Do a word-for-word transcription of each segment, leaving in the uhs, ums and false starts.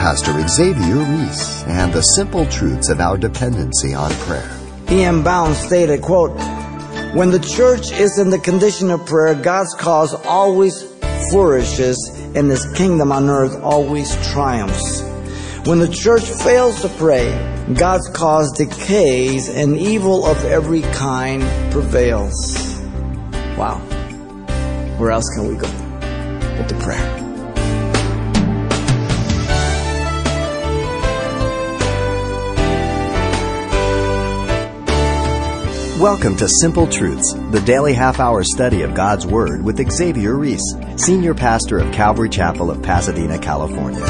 Pastor Xavier Reese and the simple truths of our dependency on prayer. E M Bounds stated, quote, "When the church is in the condition of prayer, God's cause always flourishes and His kingdom on earth always triumphs. When the church fails to pray, God's cause decays and evil of every kind prevails." Wow. Where else can we go but to prayer? Welcome to Simple Truths, the daily half-hour study of God's Word with Xavier Reese, Senior Pastor of Calvary Chapel of Pasadena, California.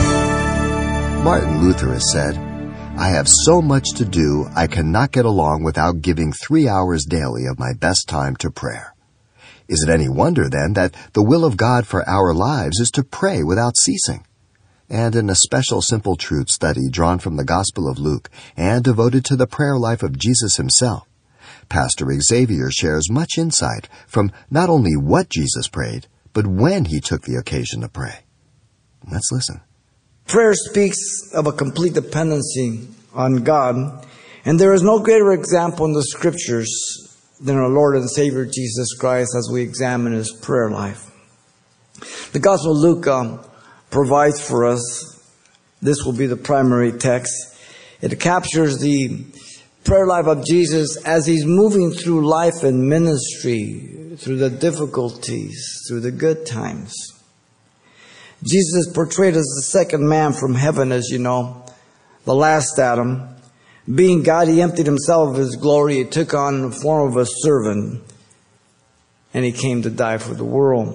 Martin Luther has said, "I have so much to do, I cannot get along without giving three hours daily of my best time to prayer." Is it any wonder, then, that the will of God for our lives is to pray without ceasing? And in a special Simple Truth study drawn from the Gospel of Luke and devoted to the prayer life of Jesus himself, Pastor Xavier shares much insight from not only what Jesus prayed, but when he took the occasion to pray. Let's listen. Prayer speaks of a complete dependency on God, and there is no greater example in the Scriptures than our Lord and Savior Jesus Christ as we examine his prayer life. The Gospel of Luke um, provides for us, this will be the primary text. It captures the prayer life of Jesus as he's moving through life and ministry, through the difficulties, through the good times. Jesus is portrayed as the second man from heaven, as you know, the last Adam. Being God, he emptied himself of his glory. He took on the form of a servant, and he came to die for the world.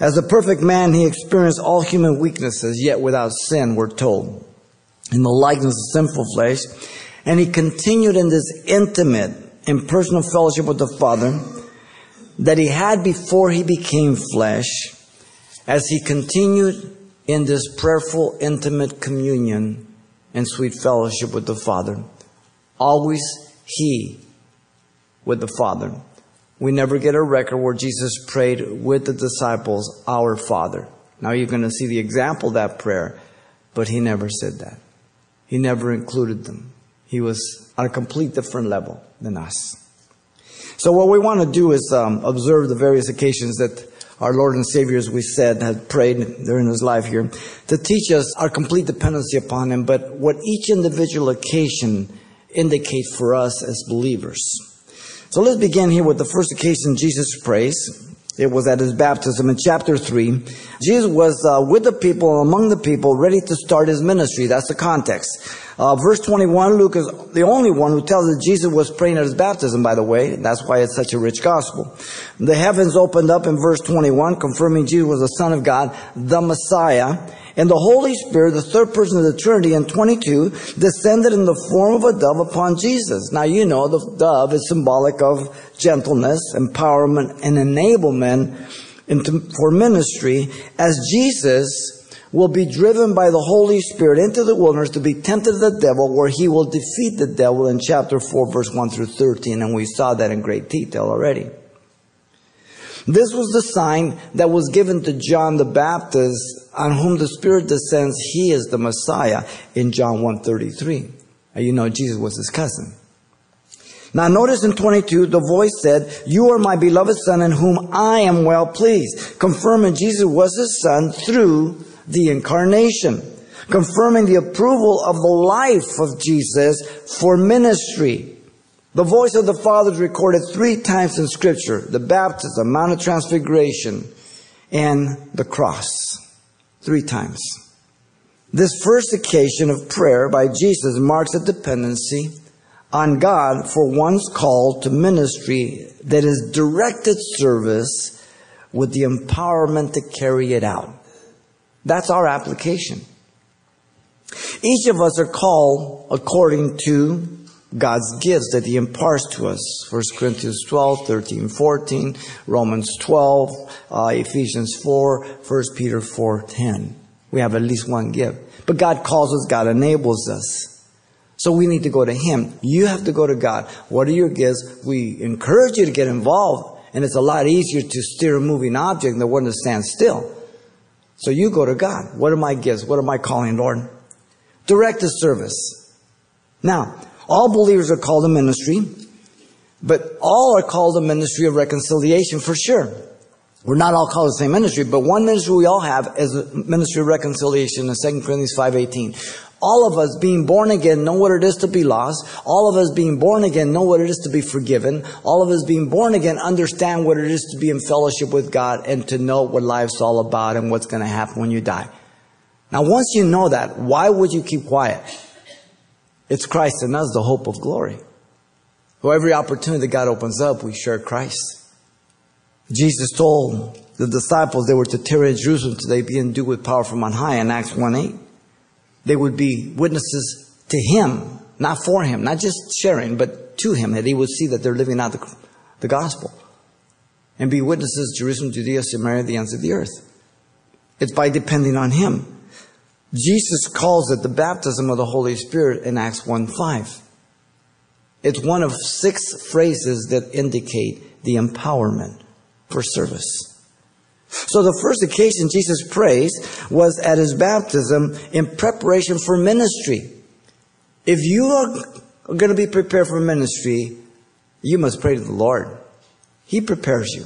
As a perfect man, he experienced all human weaknesses, yet without sin, we're told, in the likeness of sinful flesh. And he continued in this intimate and personal fellowship with the Father that he had before he became flesh, as he continued in this prayerful, intimate communion and sweet fellowship with the Father. Always he with the Father. We never get a record where Jesus prayed with the disciples, "Our Father." Now you're going to see the example of that prayer, but he never said that. He never included them. He was on a complete different level than us. So what we want to do is um, observe the various occasions that our Lord and Savior, as we said, had prayed during his life here to teach us our complete dependency upon him, but what each individual occasion indicates for us as believers. So let's begin here with the first occasion Jesus prays. It was at his baptism in chapter three. Jesus was uh, with the people, among the people, ready to start his ministry. That's the context. Uh, verse twenty-one, Luke is the only one who tells that Jesus was praying at his baptism, by the way. That's why it's such a rich gospel. The heavens opened up in verse twenty-one, confirming Jesus was the Son of God, the Messiah. And the Holy Spirit, the third person of the Trinity, in twenty-two, descended in the form of a dove upon Jesus. Now, you know, the dove is symbolic of gentleness, empowerment, and enablement into, for ministry, as Jesus will be driven by the Holy Spirit into the wilderness to be tempted of the devil, where he will defeat the devil in chapter four, verse one through thirteen. And we saw that in great detail already. This was the sign that was given to John the Baptist, on whom the Spirit descends. He is the Messiah in John one thirty-three. You know, Jesus was his cousin. Now notice in twenty-two, the voice said, "You are my beloved Son, in whom I am well pleased," confirming Jesus was his Son through the incarnation, confirming the approval of the life of Jesus for ministry. The voice of the Father is recorded three times in Scripture: the baptism, Mount of Transfiguration, and the cross. Three times. This first occasion of prayer by Jesus marks a dependency on God for one's call to ministry that is directed service with the empowerment to carry it out. That's our application. Each of us are called according to God's gifts that he imparts to us. First Corinthians twelve, thirteen, fourteen, Romans twelve, uh, Ephesians four, First Peter four, ten. We have at least one gift. But God calls us, God enables us. So we need to go to him. You have to go to God. What are your gifts? We encourage you to get involved. And it's a lot easier to steer a moving object than one to stand still. So you go to God. What are my gifts? What are my calling, Lord? Direct the service. Now, all believers are called to ministry, but all are called to ministry of reconciliation for sure. We're not all called to the same ministry, but one ministry we all have is the ministry of reconciliation in Second Corinthians five eighteen. All of us being born again know what it is to be lost. All of us being born again know what it is to be forgiven. All of us being born again understand what it is to be in fellowship with God and to know what life's all about and what's going to happen when you die. Now, once you know that, why would you keep quiet? It's Christ in us, the hope of glory. So every opportunity that God opens up, we share Christ. Jesus told the disciples they were to tarry in Jerusalem till they be endued with power from on high in Acts one eight. They would be witnesses to Him, not for Him, not just sharing, but to Him, that He would see that they're living out the, the gospel. And be witnesses, Jerusalem, Judea, Samaria, the ends of the earth. It's by depending on Him. Jesus calls it the baptism of the Holy Spirit in Acts one five. It's one of six phrases that indicate the empowerment for service. So the first occasion Jesus prays was at His baptism in preparation for ministry. If you are going to be prepared for ministry, you must pray to the Lord. He prepares you.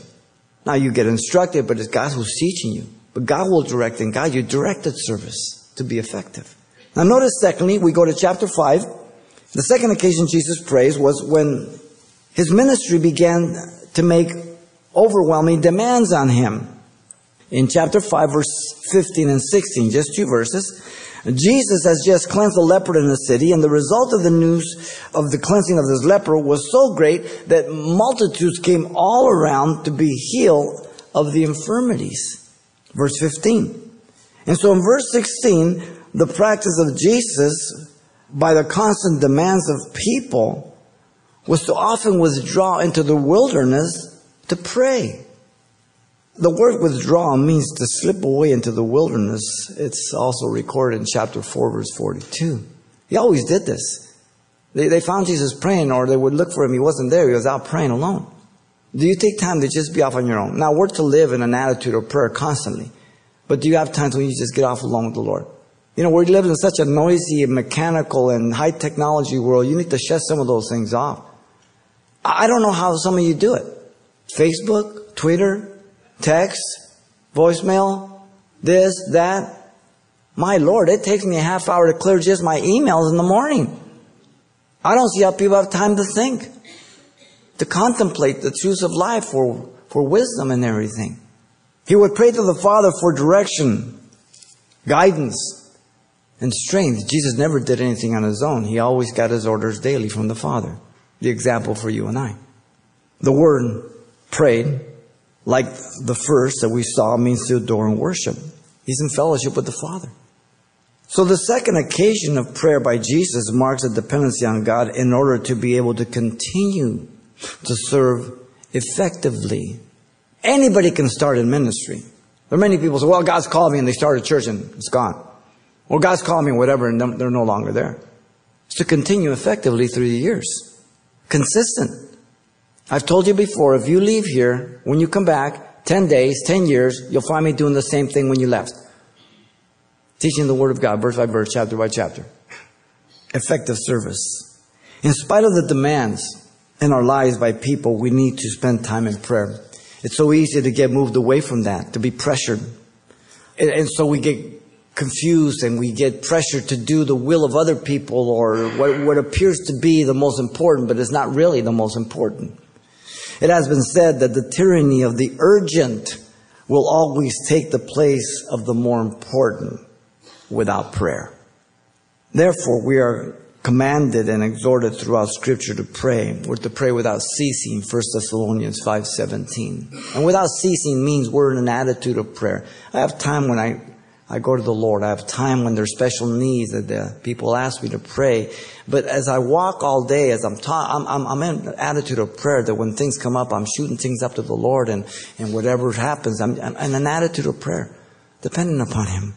Now you get instructed, but it's God who's teaching you. But God will direct, and God, you directed service to be effective. Now notice, secondly, we go to chapter five. The second occasion Jesus prays was when His ministry began to make overwhelming demands on Him. In chapter five, verse fifteen and sixteen, just two verses, Jesus has just cleansed a leper in the city, and the result of the news of the cleansing of this leper was so great that multitudes came all around to be healed of the infirmities. Verse fifteen. And so in verse sixteen, the practice of Jesus by the constant demands of people was to often withdraw into the wilderness to pray. The word withdraw means to slip away into the wilderness. It's also recorded in chapter four, verse forty-two. He always did this. They, they found Jesus praying, or they would look for Him. He wasn't there. He was out praying alone. Do you take time to just be off on your own? Now, we're to live in an attitude of prayer constantly. But do you have times when you just get off alone with the Lord? You know, we live in such a noisy, mechanical, and high technology world. You need to shut some of those things off. I don't know how some of you do it. Facebook, Twitter, text, voicemail, this, that. My Lord, it takes me a half hour to clear just my emails in the morning. I don't see how people have time to think, to contemplate the truths of life for, for wisdom and everything. He would pray to the Father for direction, guidance, and strength. Jesus never did anything on His own. He always got His orders daily from the Father. The example for you and I. The word prayed, like the first that we saw, means to adore and worship. He's in fellowship with the Father. So the second occasion of prayer by Jesus marks a dependency on God in order to be able to continue to serve effectively. Anybody can start in ministry. There are many people who say, well, God's called me, and they start a church and it's gone. Or God's called me, whatever, and they're no longer there. It's to continue effectively through the years. Consistent. I've told you before, if you leave here, when you come back, ten days, ten years, you'll find me doing the same thing when you left. Teaching the Word of God, verse by verse, chapter by chapter. Effective service. In spite of the demands in our lives by people, we need to spend time in prayer. It's so easy to get moved away from that, to be pressured. And, and so we get confused and we get pressured to do the will of other people or what, what appears to be the most important, but it's not really the most important. It has been said that the tyranny of the urgent will always take the place of the more important without prayer. Therefore, we are commanded and exhorted throughout Scripture to pray. We're to pray without ceasing, First Thessalonians five seventeen. And without ceasing means we're in an attitude of prayer. I have time when I, I go to the Lord. I have time when there's special needs that the people ask me to pray. But as I walk all day, as I'm ta- I'm, I'm, I'm in an attitude of prayer that when things come up, I'm shooting things up to the Lord, and, and whatever happens, I'm, I'm in an attitude of prayer, depending upon Him.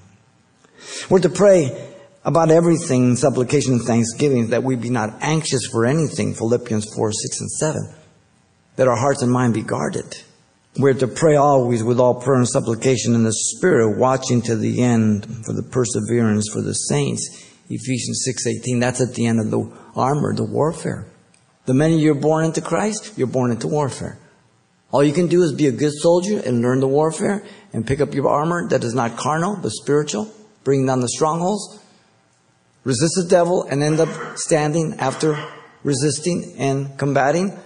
We're to pray about everything in supplication and thanksgiving, that we be not anxious for anything, Philippians four, six, and seven. That our hearts and mind be guarded. We're to pray always with all prayer and supplication in the Spirit, watching to the end for the perseverance for the saints. Ephesians six eighteen, that's at the end of the armor, the warfare. The minute you're born into Christ, you're born into warfare. All you can do is be a good soldier and learn the warfare and pick up your armor that is not carnal but spiritual, bring down the strongholds, resist the devil, and end up standing after resisting and combating,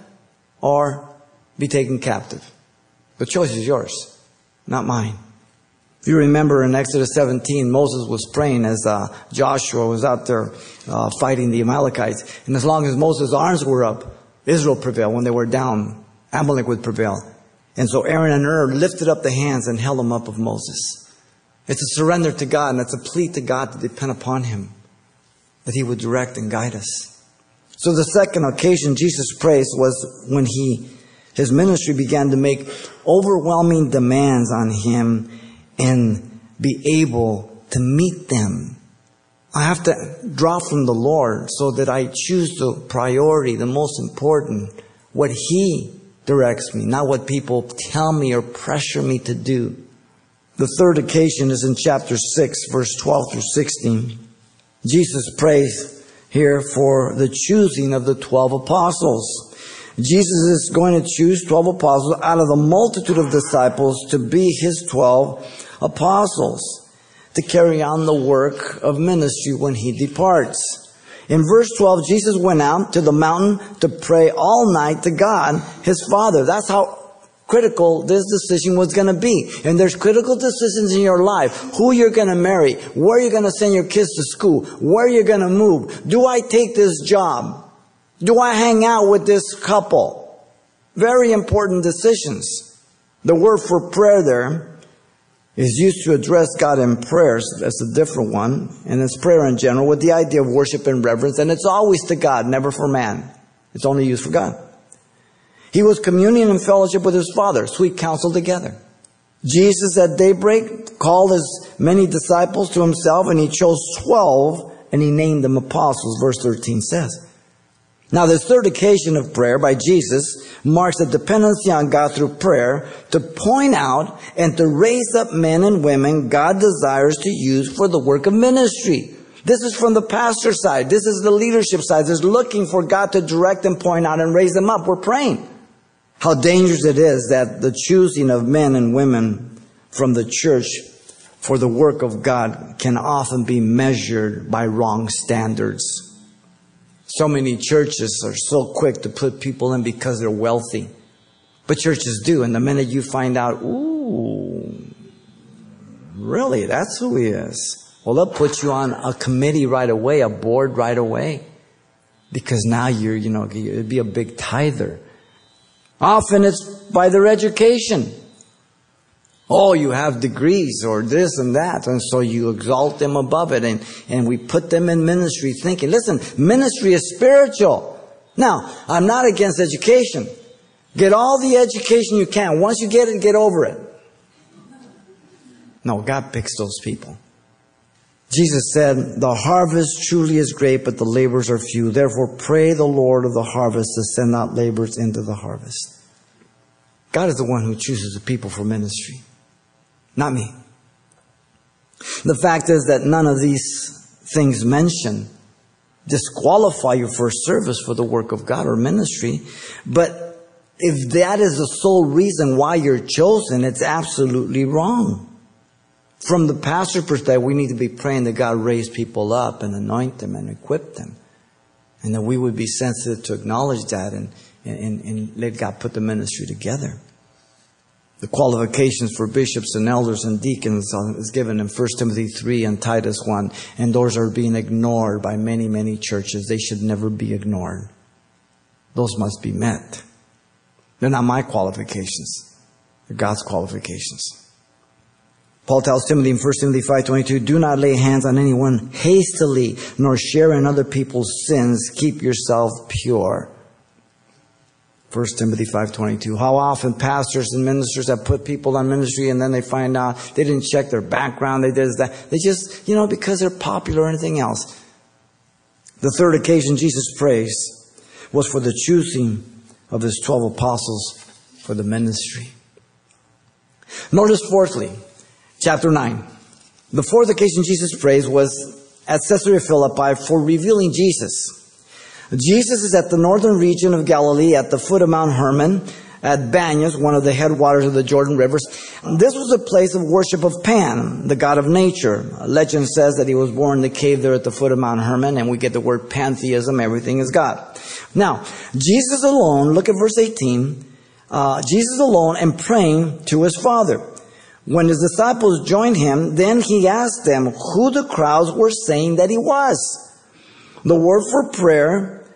or be taken captive. The choice is yours, not mine. If you remember in Exodus seventeen, Moses was praying as uh, Joshua was out there uh, fighting the Amalekites. And as long as Moses' arms were up, Israel prevailed. When they were down, Amalek would prevail. And so Aaron and Hur lifted up the hands and held them up of Moses. It's a surrender to God, and it's a plea to God to depend upon Him, that He would direct and guide us. So the second occasion Jesus prays was when he, His ministry began to make overwhelming demands on Him and be able to meet them. I have to draw from the Lord so that I choose the priority, the most important, what He directs me, not what people tell me or pressure me to do. The third occasion is in chapter six, verse twelve through sixteen. Jesus prays here for the choosing of the twelve apostles. Jesus is going to choose twelve apostles out of the multitude of disciples to be His twelve apostles to carry on the work of ministry when He departs. In verse twelve, Jesus went out to the mountain to pray all night to God, His Father. That's how critical this decision was going to be. And there's critical decisions in your life. Who you're going to marry, where you're going to send your kids to school, where you're going to move. Do I take this job? Do I hang out with this couple? Very important decisions. The word for prayer there is used to address God in prayer. So that's a different one. And it's prayer in general with the idea of worship and reverence. And it's always to God, never for man. It's only used for God. He was communing and fellowship with His Father, sweet counsel together. Jesus at daybreak called His many disciples to Himself, and He chose twelve, and He named them apostles, verse thirteen says. Now, this third occasion of prayer by Jesus marks a dependency on God through prayer to point out and to raise up men and women God desires to use for the work of ministry. This is from the pastor side. This is the leadership side. This is looking for God to direct and point out and raise them up. We're praying. How dangerous it is that the choosing of men and women from the church for the work of God can often be measured by wrong standards. So many churches are so quick to put people in because they're wealthy. But churches do. And the minute you find out, ooh, really, that's who he is. Well, they'll put you on a committee right away, a board right away. Because now you're, you know, you'd be a big tither. Often it's by their education. Oh, you have degrees or this and that. And so you exalt them above it. And, and we put them in ministry thinking, listen, ministry is spiritual. Now, I'm not against education. Get all the education you can. Once you get it, get over it. No, God picks those people. Jesus said, the harvest truly is great, but the laborers are few. Therefore, pray the Lord of the harvest to send out laborers into the harvest. God is the one who chooses the people for ministry. Not me. The fact is that none of these things mentioned disqualify you for service for the work of God or ministry. But if that is the sole reason why you're chosen, it's absolutely wrong. From the pastor's perspective, we need to be praying that God raise people up and anoint them and equip them. And that we would be sensitive to acknowledge that and, and, and let God put the ministry together. The qualifications for bishops and elders and deacons is given in First Timothy three and Titus one. And those are being ignored by many, many churches. They should never be ignored. Those must be met. They're not my qualifications. They're God's qualifications. Paul tells Timothy in First Timothy five twenty-two, do not lay hands on anyone hastily, nor share in other people's sins. Keep yourself pure. First Timothy five twenty-two. How often pastors and ministers have put people on ministry and then they find out they didn't check their background, they did that. They just, you know, because they're popular or anything else. The third occasion Jesus prays was for the choosing of His twelve apostles for the ministry. Notice fourthly, chapter nine. The fourth occasion Jesus prays was at Caesarea Philippi for revealing Jesus. Jesus is at the northern region of Galilee at the foot of Mount Hermon, at Banias, one of the headwaters of the Jordan rivers. This was a place of worship of Pan, the god of nature. Legend says that he was born in the cave there at the foot of Mount Hermon, and we get the word pantheism, everything is God. Now, Jesus alone, look at verse eighteen, uh, Jesus alone and praying to his Father. When his disciples joined him, then he asked them who the crowds were saying that he was. The word for prayer,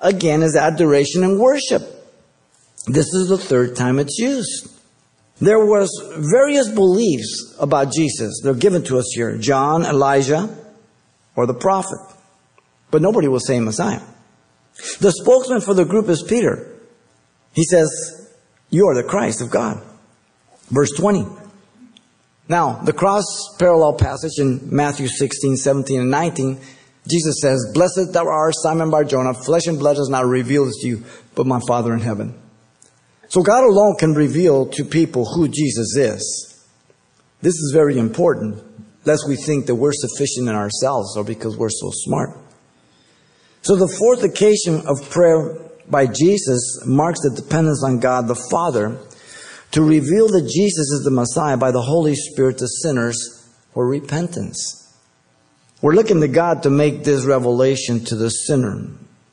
again, is adoration and worship. This is the third time it's used. There was various beliefs about Jesus. They're given to us here. John, Elijah, or the prophet. But nobody will say Messiah. The spokesman for the group is Peter. He says, "You are the Christ of God." Verse twenty. Now, the cross parallel passage in Matthew sixteen, seventeen, and nineteen, Jesus says, "Blessed thou art, Simon Bar-Jonah, flesh and blood has not revealed this to you, but my Father in heaven." So God alone can reveal to people who Jesus is. This is very important, lest we think that we're sufficient in ourselves or because we're so smart. So the fourth occasion of prayer by Jesus marks the dependence on God the Father to reveal that Jesus is the Messiah by the Holy Spirit to sinners for repentance. We're looking to God to make this revelation to the sinner,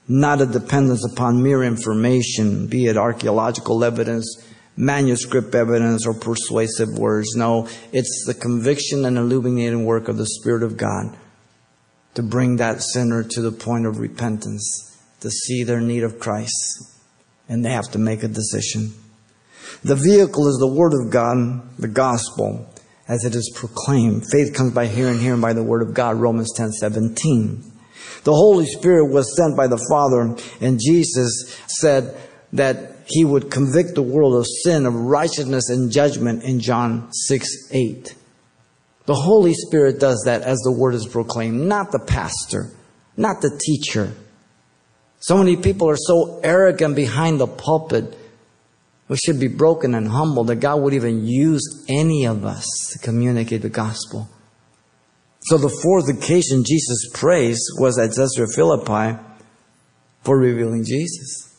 not a dependence upon mere information, be it archaeological evidence, manuscript evidence, or persuasive words. No, it's the conviction and illuminating work of the Spirit of God to bring that sinner to the point of repentance, to see their need of Christ, and they have to make a decision. The vehicle is the Word of God, the Gospel, as it is proclaimed. Faith comes by hearing, hearing by the Word of God, Romans ten seventeen. The Holy Spirit was sent by the Father, and Jesus said that He would convict the world of sin, of righteousness, and judgment in John six eight. The Holy Spirit does that as the Word is proclaimed, not the pastor, not the teacher. So many people are so arrogant behind the pulpit. We should be broken and humble that God would even use any of us to communicate the gospel. So the fourth occasion Jesus prays was at Caesarea Philippi for revealing Jesus.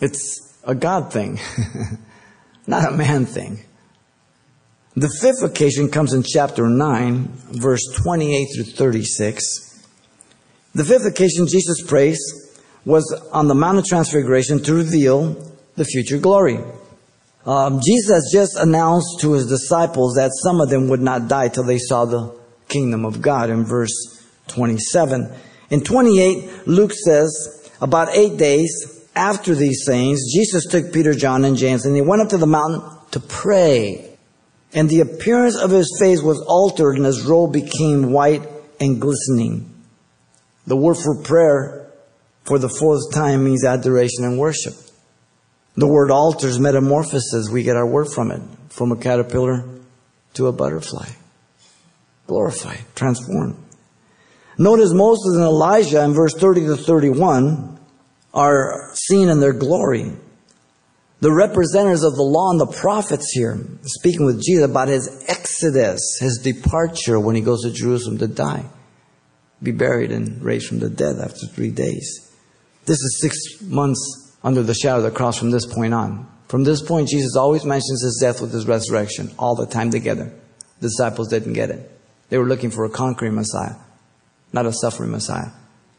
It's a God thing, not a man thing. The fifth occasion comes in chapter nine, verse twenty-eight through thirty-six. The fifth occasion Jesus prays was on the Mount of Transfiguration to reveal the future glory. Um, Jesus has just announced to his disciples that some of them would not die till they saw the kingdom of God in verse twenty-seven. In twenty-eight, Luke says, about eight days after these sayings, Jesus took Peter, John, and James, and he went up to the mountain to pray. And the appearance of his face was altered, and his robe became white and glistening. The word for prayer for the fourth time means adoration and worship. The word altar is metamorphosis. We get our word from it. From a caterpillar to a butterfly. Glorified, transformed. Notice Moses and Elijah in verse thirty to thirty-one are seen in their glory. The representatives of the law and the prophets here, speaking with Jesus about his exodus, his departure when he goes to Jerusalem to die, be buried and raised from the dead after three days. This is six months under the shadow of the cross from this point on. From this point, Jesus always mentions his death with his resurrection all the time together. The disciples didn't get it. They were looking for a conquering Messiah, not a suffering Messiah.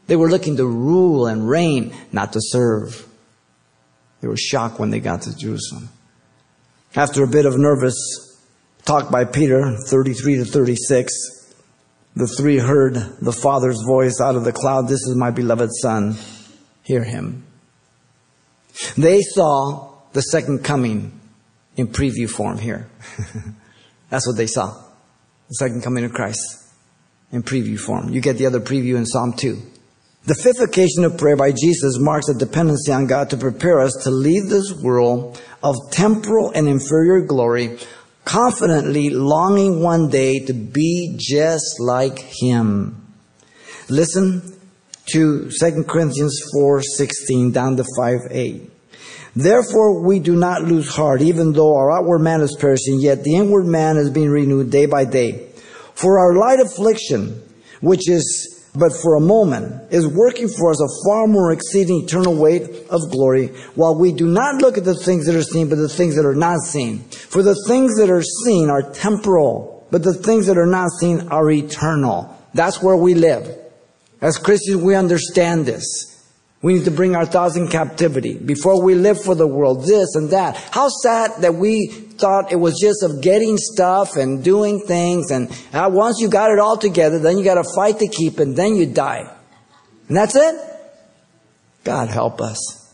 They were looking to rule and reign, not to serve. They were shocked when they got to Jerusalem. After a bit of nervous talk by Peter, thirty-three to thirty-six, the three heard the Father's voice out of the cloud, "This is my beloved Son, hear him." They saw the second coming in preview form here. That's what they saw. The second coming of Christ in preview form. You get the other preview in Psalm two. The fifth occasion of prayer by Jesus marks a dependency on God to prepare us to leave this world of temporal and inferior glory, confidently longing one day to be just like Him. Listen to Second Corinthians four sixteen down to five eight. Therefore we do not lose heart, even though our outward man is perishing, yet the inward man is being renewed day by day. For our light affliction, which is but for a moment, is working for us a far more exceeding eternal weight of glory, while we do not look at the things that are seen, but the things that are not seen. For the things that are seen are temporal, but the things that are not seen are eternal. That's where we live. As Christians, we understand this. We need to bring our thoughts in captivity before we live for the world, this and that. How sad that we thought it was just of getting stuff and doing things, and once you got it all together, then you got to fight to keep, and then you die. And that's it? God help us.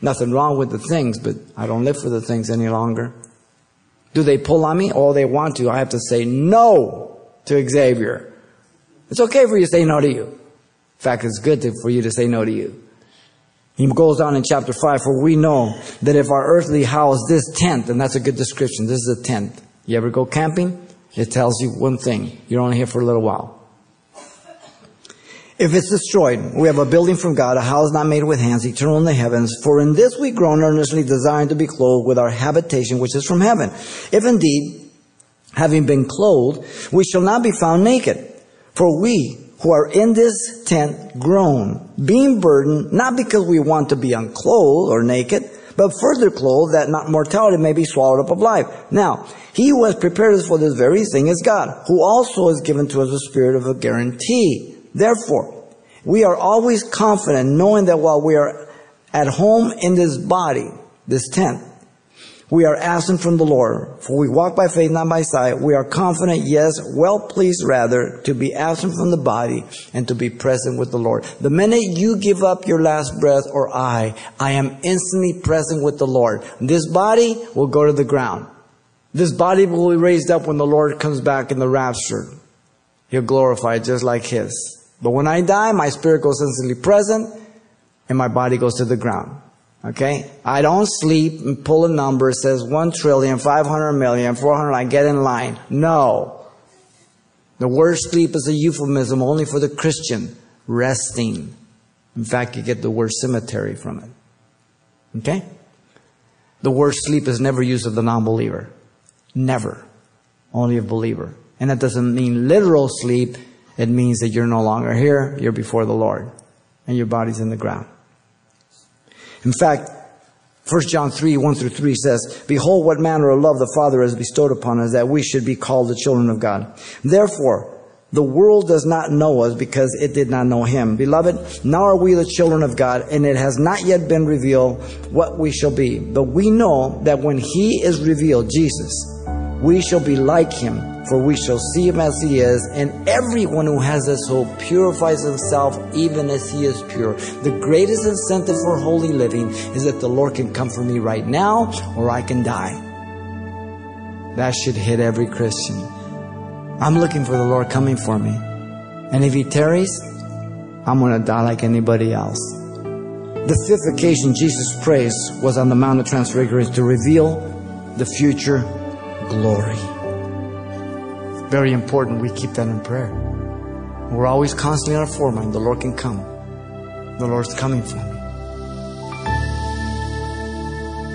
Nothing wrong with the things, but I don't live for the things any longer. Do they pull on me? Oh, they want to. I have to say no to Xavier. It's okay for you to say no to you. In fact, it's good to, for you to say no to you. He goes on in chapter five, for we know that if our earthly house, this tent, and that's a good description, this is a tent. You ever go camping? It tells you one thing. You're only here for a little while. If it's destroyed, we have a building from God, a house not made with hands, eternal in the heavens. For in this we groan, earnestly desiring to be clothed with our habitation, which is from heaven. If indeed, having been clothed, we shall not be found naked. For we who are in this tent groan, being burdened, not because we want to be unclothed or naked, but further clothed, that not mortality may be swallowed up of life. Now, he who has prepared us for this very thing is God, who also has given to us the spirit of a guarantee. Therefore, we are always confident, knowing that while we are at home in this body, this tent, we are absent from the Lord, for we walk by faith, not by sight. We are confident, yes, well pleased rather, to be absent from the body and to be present with the Lord. The minute you give up your last breath, or I, I am instantly present with the Lord. This body will go to the ground. This body will be raised up when the Lord comes back in the rapture. He'll glorify it just like His. But when I die, my spirit goes instantly present and my body goes to the ground. Okay? I don't sleep and pull a number. It says one trillion, five hundred million, four hundred. I get in line. No. The word sleep is a euphemism only for the Christian. Resting. In fact, you get the word cemetery from it. Okay? The word sleep is never used of the non-believer. Never. Only of believer. And that doesn't mean literal sleep. It means that you're no longer here. You're before the Lord. And your body's in the ground. In fact, First John three, one through three says, behold, what manner of love the Father has bestowed upon us, that we should be called the children of God. Therefore, the world does not know us, because it did not know Him. Beloved, now are we the children of God, and it has not yet been revealed what we shall be. But we know that when He is revealed, Jesus, we shall be like Him, for we shall see Him as He is. And everyone who has this hope purifies himself even as He is pure. The greatest incentive for holy living is that the Lord can come for me right now, or I can die. That should hit every Christian. I'm looking for the Lord coming for me. And if He tarries, I'm going to die like anybody else. The fifth occasion Jesus prays was on the Mount of Transfiguration, to reveal the future glory. It's very important we keep that in prayer. We're always constantly on our foremind. The Lord can come. The Lord's coming for me.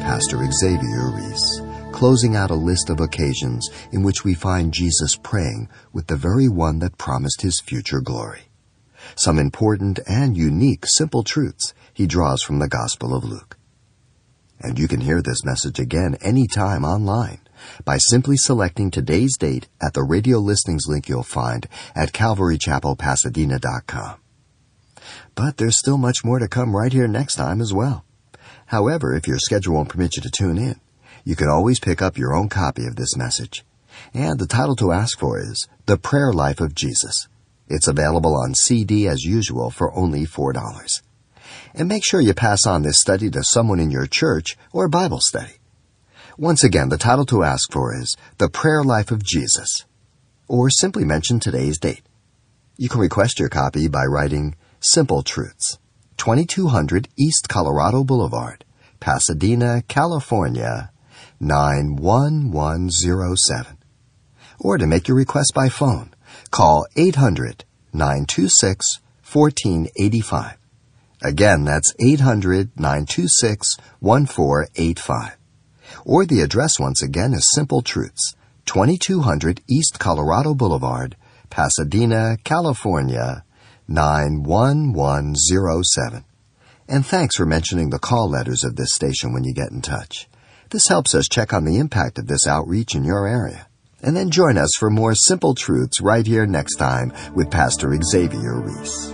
Pastor Xavier Reese, closing out a list of occasions in which we find Jesus praying with the very one that promised His future glory. Some important and unique simple truths he draws from the Gospel of Luke. And you can hear this message again anytime online, by simply selecting today's date at the radio listings link you'll find at calvary chapel pasadena dot com. But there's still much more to come right here next time as well. However, if your schedule won't permit you to tune in, you can always pick up your own copy of this message. And the title to ask for is The Prayer Life of Jesus. It's available on C D as usual for only four dollars. And make sure you pass on this study to someone in your church or Bible study. Once again, the title to ask for is The Prayer Life of Jesus, or simply mention today's date. You can request your copy by writing Simple Truths, twenty-two hundred East Colorado Boulevard, Pasadena, California, nine one one zero seven. Or to make your request by phone, call eight hundred, nine two six, one four eight five. Again, that's eight hundred, nine two six, one four eight five. Or the address once again is Simple Truths, twenty-two hundred East Colorado Boulevard, Pasadena, California, nine one one zero seven. And thanks for mentioning the call letters of this station when you get in touch. This helps us check on the impact of this outreach in your area. And then join us for more Simple Truths right here next time with Pastor Xavier Reese.